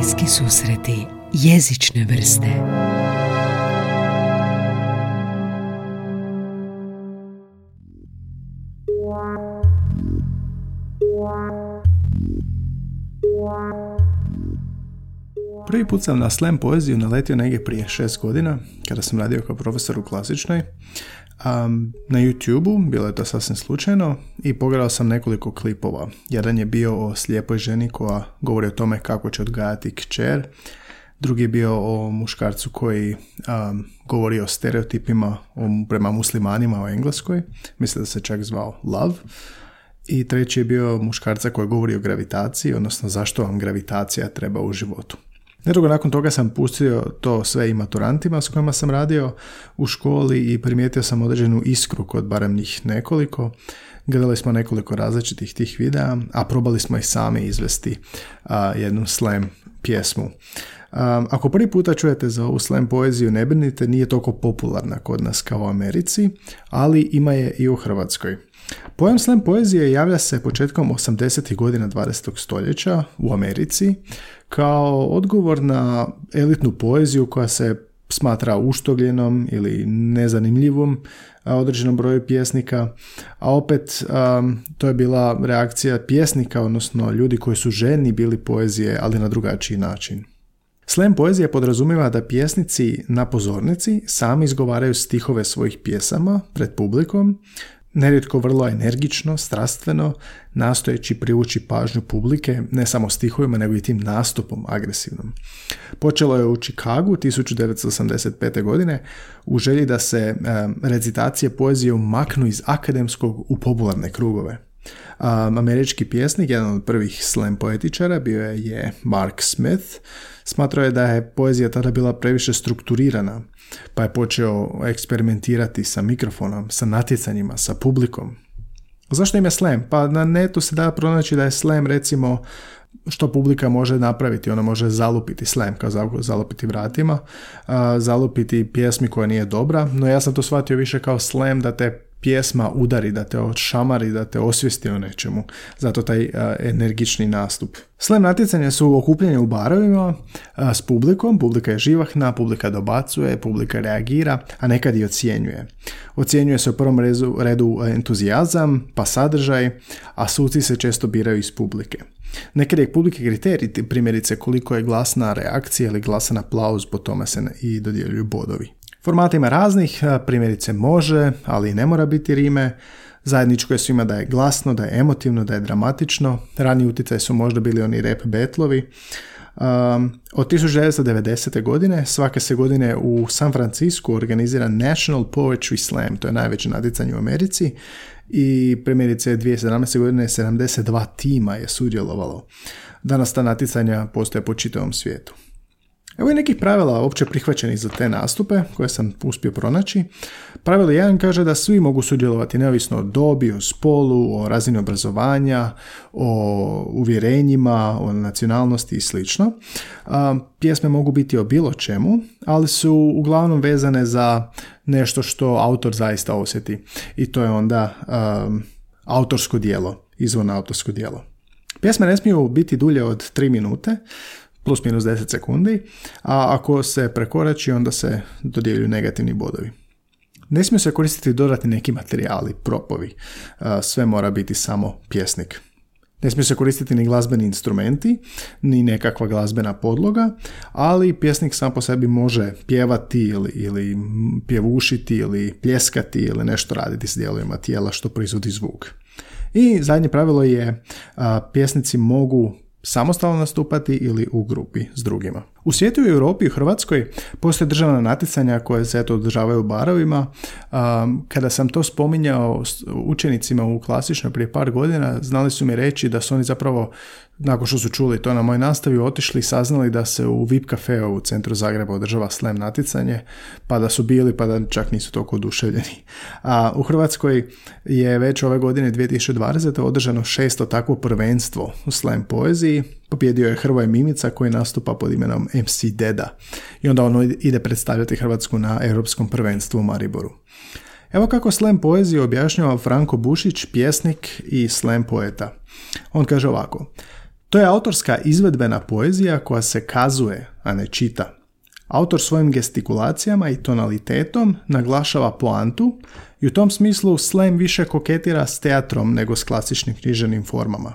Poezijski susreti jezične vrste. Prvi put sam na slam poeziju naletio negdje prije 6 godina, kada sam radio kao profesor u klasičnoj. Na YouTube-u, bilo je to sasvim slučajno, i pogledao sam nekoliko klipova. Jedan je bio o slijepoj ženi koja govori o tome kako će odgajati kćer, drugi je bio o muškarcu koji govori o stereotipima prema muslimanima u Engleskoj, mislim da se čak zvao Love, i treći je bio muškarca koji govori o gravitaciji, odnosno zašto vam gravitacija treba u životu. Nedugo nakon toga sam pustio to sve i maturantima s kojima sam radio u školi i primijetio sam određenu iskru kod barem njih nekoliko. Gledali smo nekoliko različitih tih videa, a probali smo i sami izvesti jednu slam pjesmu. Ako prvi puta čujete za ovu slam poeziju, ne brinite, nije toliko popularna kod nas kao u Americi, ali ima je i u Hrvatskoj. Pojam slam poezije javlja se početkom 80-ih godina 20. stoljeća u Americi kao odgovor na elitnu poeziju koja se smatra uštogljenom ili nezanimljivom određenom broju pjesnika, a opet to je bila reakcija pjesnika, odnosno ljudi koji su željni bili poezije, ali na drugačiji način. Slam poezija podrazumijeva da pjesnici na pozornici sami izgovaraju stihove svojih pjesama pred publikom, nerijetko vrlo energično, strastveno, nastojeći privući pažnju publike ne samo stihovima, nego i tim nastupom agresivnom. Počelo je u Chicagu 1985. godine u želji da se recitacije poezije maknu iz akademskog u popularne krugove. Američki pjesnik, jedan od prvih slam poetičara, bio je Mark Smith. Smatrao je da je poezija tada bila previše strukturirana, pa je počeo eksperimentirati sa mikrofonom, sa natjecanjima, sa publikom. Zašto ime slam? Pa na netu se da pronaći da je slam recimo što publika može napraviti. Ona može zalupiti slam, kao zalupiti vratima, zalupiti pjesmi koja nije dobra, no ja sam to shvatio više kao slam da te pjesma udari, da te odšamari, da te osvijesti o nečemu. Zato taj energični nastup. Slam natjecanja su okupljanje u barovima s publikom, publika je živahna, publika dobacuje, publika reagira, a nekad i ocjenjuje. Ocjenjuje se u prvom redu entuzijazam, pa sadržaj, a suci se često biraju iz publike. Nekad je publike kriterij, primjerice koliko je glasna reakcija ili glasan aplauz, po tome se i dodjeljuju bodovi. Formata ima raznih, primjerice može, ali i ne mora biti rime. Zajedničko je svima da je glasno, da je emotivno, da je dramatično. Rani utjecaj su možda bili oni rap betlovi. Od 1990. godine svake se godine u San Francisco organizira National Poetry Slam, to je najveće natjecanje u Americi. I primjerice 2017. godine 72 tima je sudjelovalo. Danas ta natjecanja postoje po čitavom svijetu. Evo je nekih pravila opće prihvaćenih za te nastupe koje sam uspio pronaći. Pravilo 1 kaže da svi mogu sudjelovati neovisno o dobi, o spolu, o razini obrazovanja, o uvjerenjima, o nacionalnosti i sl. Pjesme mogu biti o bilo čemu, ali su uglavnom vezane za nešto što autor zaista osjeti. I to je onda autorsko djelo, izvorno autorsko djelo. Pjesme ne smiju biti dulje od 3 minute, plus minus 10 sekundi, a ako se prekorači, onda se dodjeljuju negativni bodovi. Ne smiju se koristiti dodatni neki materijali, propovi, sve mora biti samo pjesnik. Ne smiju se koristiti ni glazbeni instrumenti, ni nekakva glazbena podloga, ali pjesnik sam po sebi može pjevati ili pjevušiti ili pljeskati ili nešto raditi s dijelovima tijela što proizvodi zvuk. I zadnje pravilo je pjesnici mogu samostalno nastupati ili u grupi s drugima. U svijetu i Europi i Hrvatskoj postoje državna natjecanja koje se održavaju u barovima. Kada sam to spominjao učenicima u klasičnoj prije par godina, znali su mi reći da su oni zapravo, nakon što su čuli to na moj nastavi, otišli i saznali da se u VIP kafeu u centru Zagreba održava slam natjecanje, pa da su bili, pa da čak nisu toliko oduševljeni. U Hrvatskoj je već ove godine 2020. održano 6. takvo prvenstvo u slam poeziji. Pobjedio je Hrvoj Mimica koji nastupa pod imenom MC Deda i onda on ide predstavljati Hrvatsku na Europskom prvenstvu u Mariboru. Evo kako slam poeziju objašnjava Franko Bušić, pjesnik i slam poeta. On kaže ovako: To je autorska izvedbena poezija koja se kazuje, a ne čita. Autor svojim gestikulacijama i tonalitetom naglašava poantu i u tom smislu slam više koketira s teatrom nego s klasičnim književnim formama.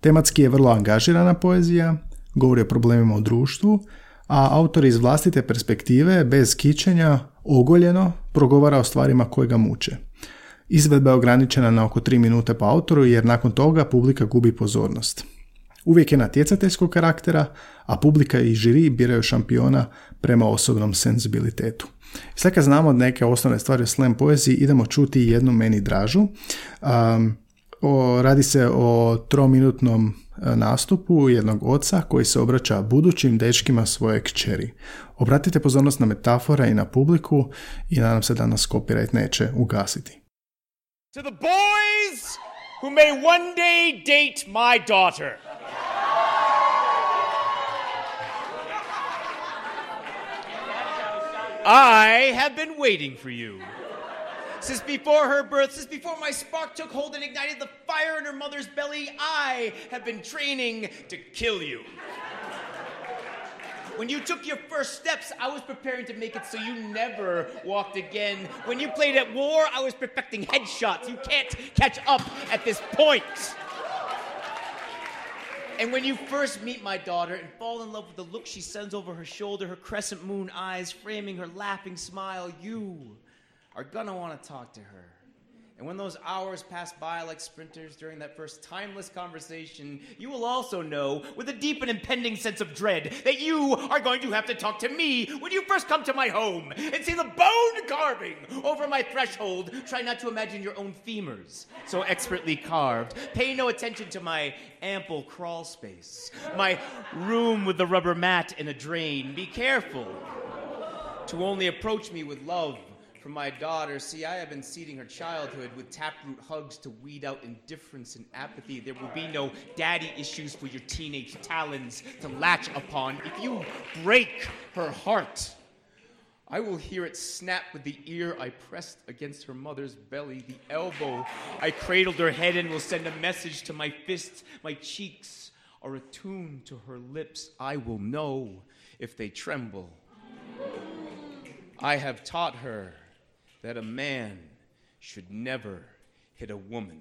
Tematski je vrlo angažirana poezija, govori o problemima u društvu, a autor iz vlastite perspektive, bez kićenja, ogoljeno progovara o stvarima koje ga muče. Izvedba je ograničena na oko 3 minute po autoru jer nakon toga publika gubi pozornost. Uvijek je natjecateljskog karaktera, a publika i žiri biraju šampiona prema osobnom senzibilitetu. Sad kad znamo neke osnovne stvari o slam poeziji, idemo čuti jednu meni dražu. Radi se o 3-minutnom nastupu jednog oca koji se obraća budućim dečkima svoje kćeri. Obratite pozornost na metafora i na publiku i nadam se da nas copyright neće ugasiti. To the boys who may one day date my daughter. I have been waiting for you. Since before her birth, since before my spark took hold and ignited the fire in her mother's belly, I have been training to kill you. When you took your first steps, I was preparing to make it so you never walked again. When you played at war, I was perfecting headshots. You can't catch up at this point. And when you first meet my daughter and fall in love with the look she sends over her shoulder, her crescent moon eyes framing her laughing smile, you are gonna want to talk to her. And when those hours pass by like sprinters during that first timeless conversation, you will also know, with a deep and impending sense of dread, that you are going to have to talk to me when you first come to my home and see the bone carving over my threshold. Try not to imagine your own femurs, so expertly carved. Pay no attention to my ample crawl space, my room with the rubber mat and a drain. Be careful to only approach me with love. For my daughter, see, I have been seeding her childhood with taproot hugs to weed out indifference and apathy. There will be no daddy issues for your teenage talons to latch upon. If you break her heart, I will hear it snap with the ear I pressed against her mother's belly, the elbow I cradled her head in will send a message to my fists. My cheeks are attuned to her lips. I will know if they tremble. I have taught her that a man should never hit a woman.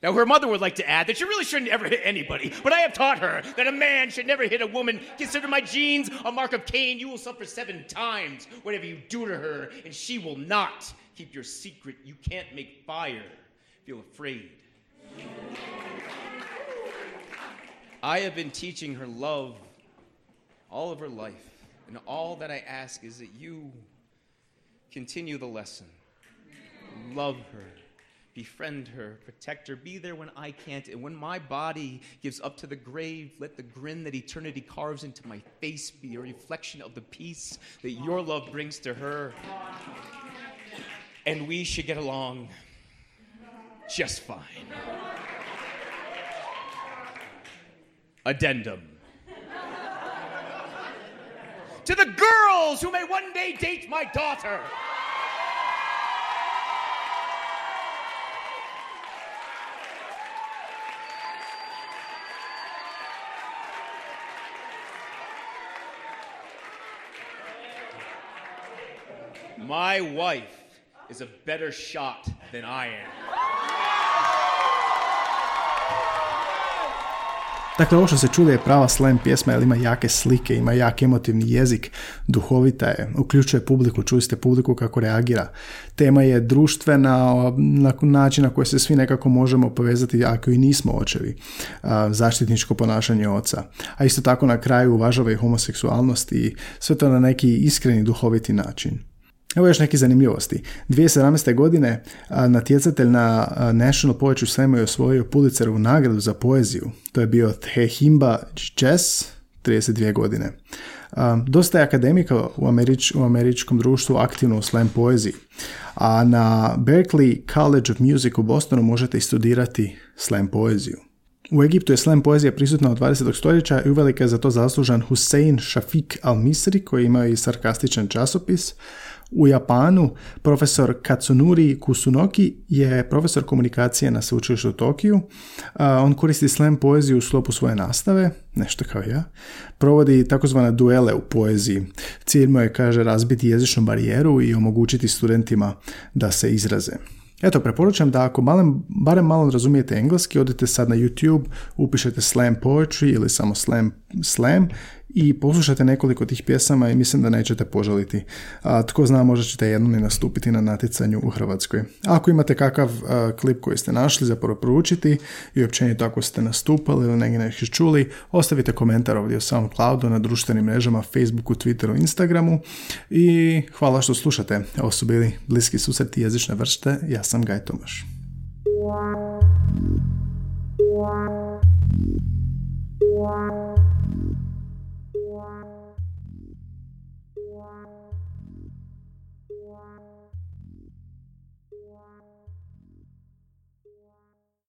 Now, her mother would like to add that she really shouldn't ever hit anybody, but I have taught her that a man should never hit a woman. Consider my jeans a mark of Cain. You will suffer 7 times whatever you do to her, and she will not keep your secret. You can't make fire feel afraid. I have been teaching her love all of her life, and all that I ask is that you continue the lesson. Love her, befriend her, protect her, be there when I can't. And when my body gives up to the grave, let the grin that eternity carves into my face be a reflection of the peace that your love brings to her. And we should get along just fine. Addendum. To the girls who may one day date my daughter. My wife is a better shot than I am. Dakle, ovo što se čuli je prava slam pjesma jer ima jake slike, ima jak emotivni jezik, duhovita je, uključuje publiku, čuli ste publiku kako reagira. Tema je društvena, način na koji se svi nekako možemo povezati ako i nismo očevi, zaštitničko ponašanje oca. A isto tako na kraju uvažava i homoseksualnost i sve to na neki iskreni duhoviti način. Evo još neke zanimljivosti. 2017. godine natjecatelj na National Poetry Slamu je osvojio Pulitzerovu nagradu za poeziju. To je bio Thehimba Jazz, 32 godine. Dosta je akademika u američkom društvu aktivno u slam poeziji. A na Berkeley College of Music u Bostonu možete i studirati slam poeziju. U Egiptu je slam poezija prisutna od 20. stoljeća i uvelike je za to zaslužan Hussein Shafiq al-Misri koji imao i sarkastičan časopis. U Japanu profesor Katsunori Kusunoki je profesor komunikacije na sveučilištu u Tokiju. On koristi slam poeziju u sklopu svoje nastave, nešto kao ja. Provodi takozvane duele u poeziji. Cilj mu je, kaže, razbiti jezičnu barijeru i omogućiti studentima da se izraze. Eto, preporučam da ako barem malo razumijete engleski, odite sad na YouTube, upišete slam poetry ili samo slam i poslušajte nekoliko tih pjesama i mislim da nećete požaliti. Tko zna, možda ćete jednom i nastupiti na natjecanju u Hrvatskoj. Ako imate kakav klip koji ste našli za proučiti i općenito ako ste nastupali ili negdje nešto čuli, ostavite komentar ovdje u SoundCloudu, na društvenim mrežama Facebooku, Twitteru, Instagramu i hvala što slušate. Ovo su bili Bliski susreti jezične vrste. Ja sam Gaj Tomaš.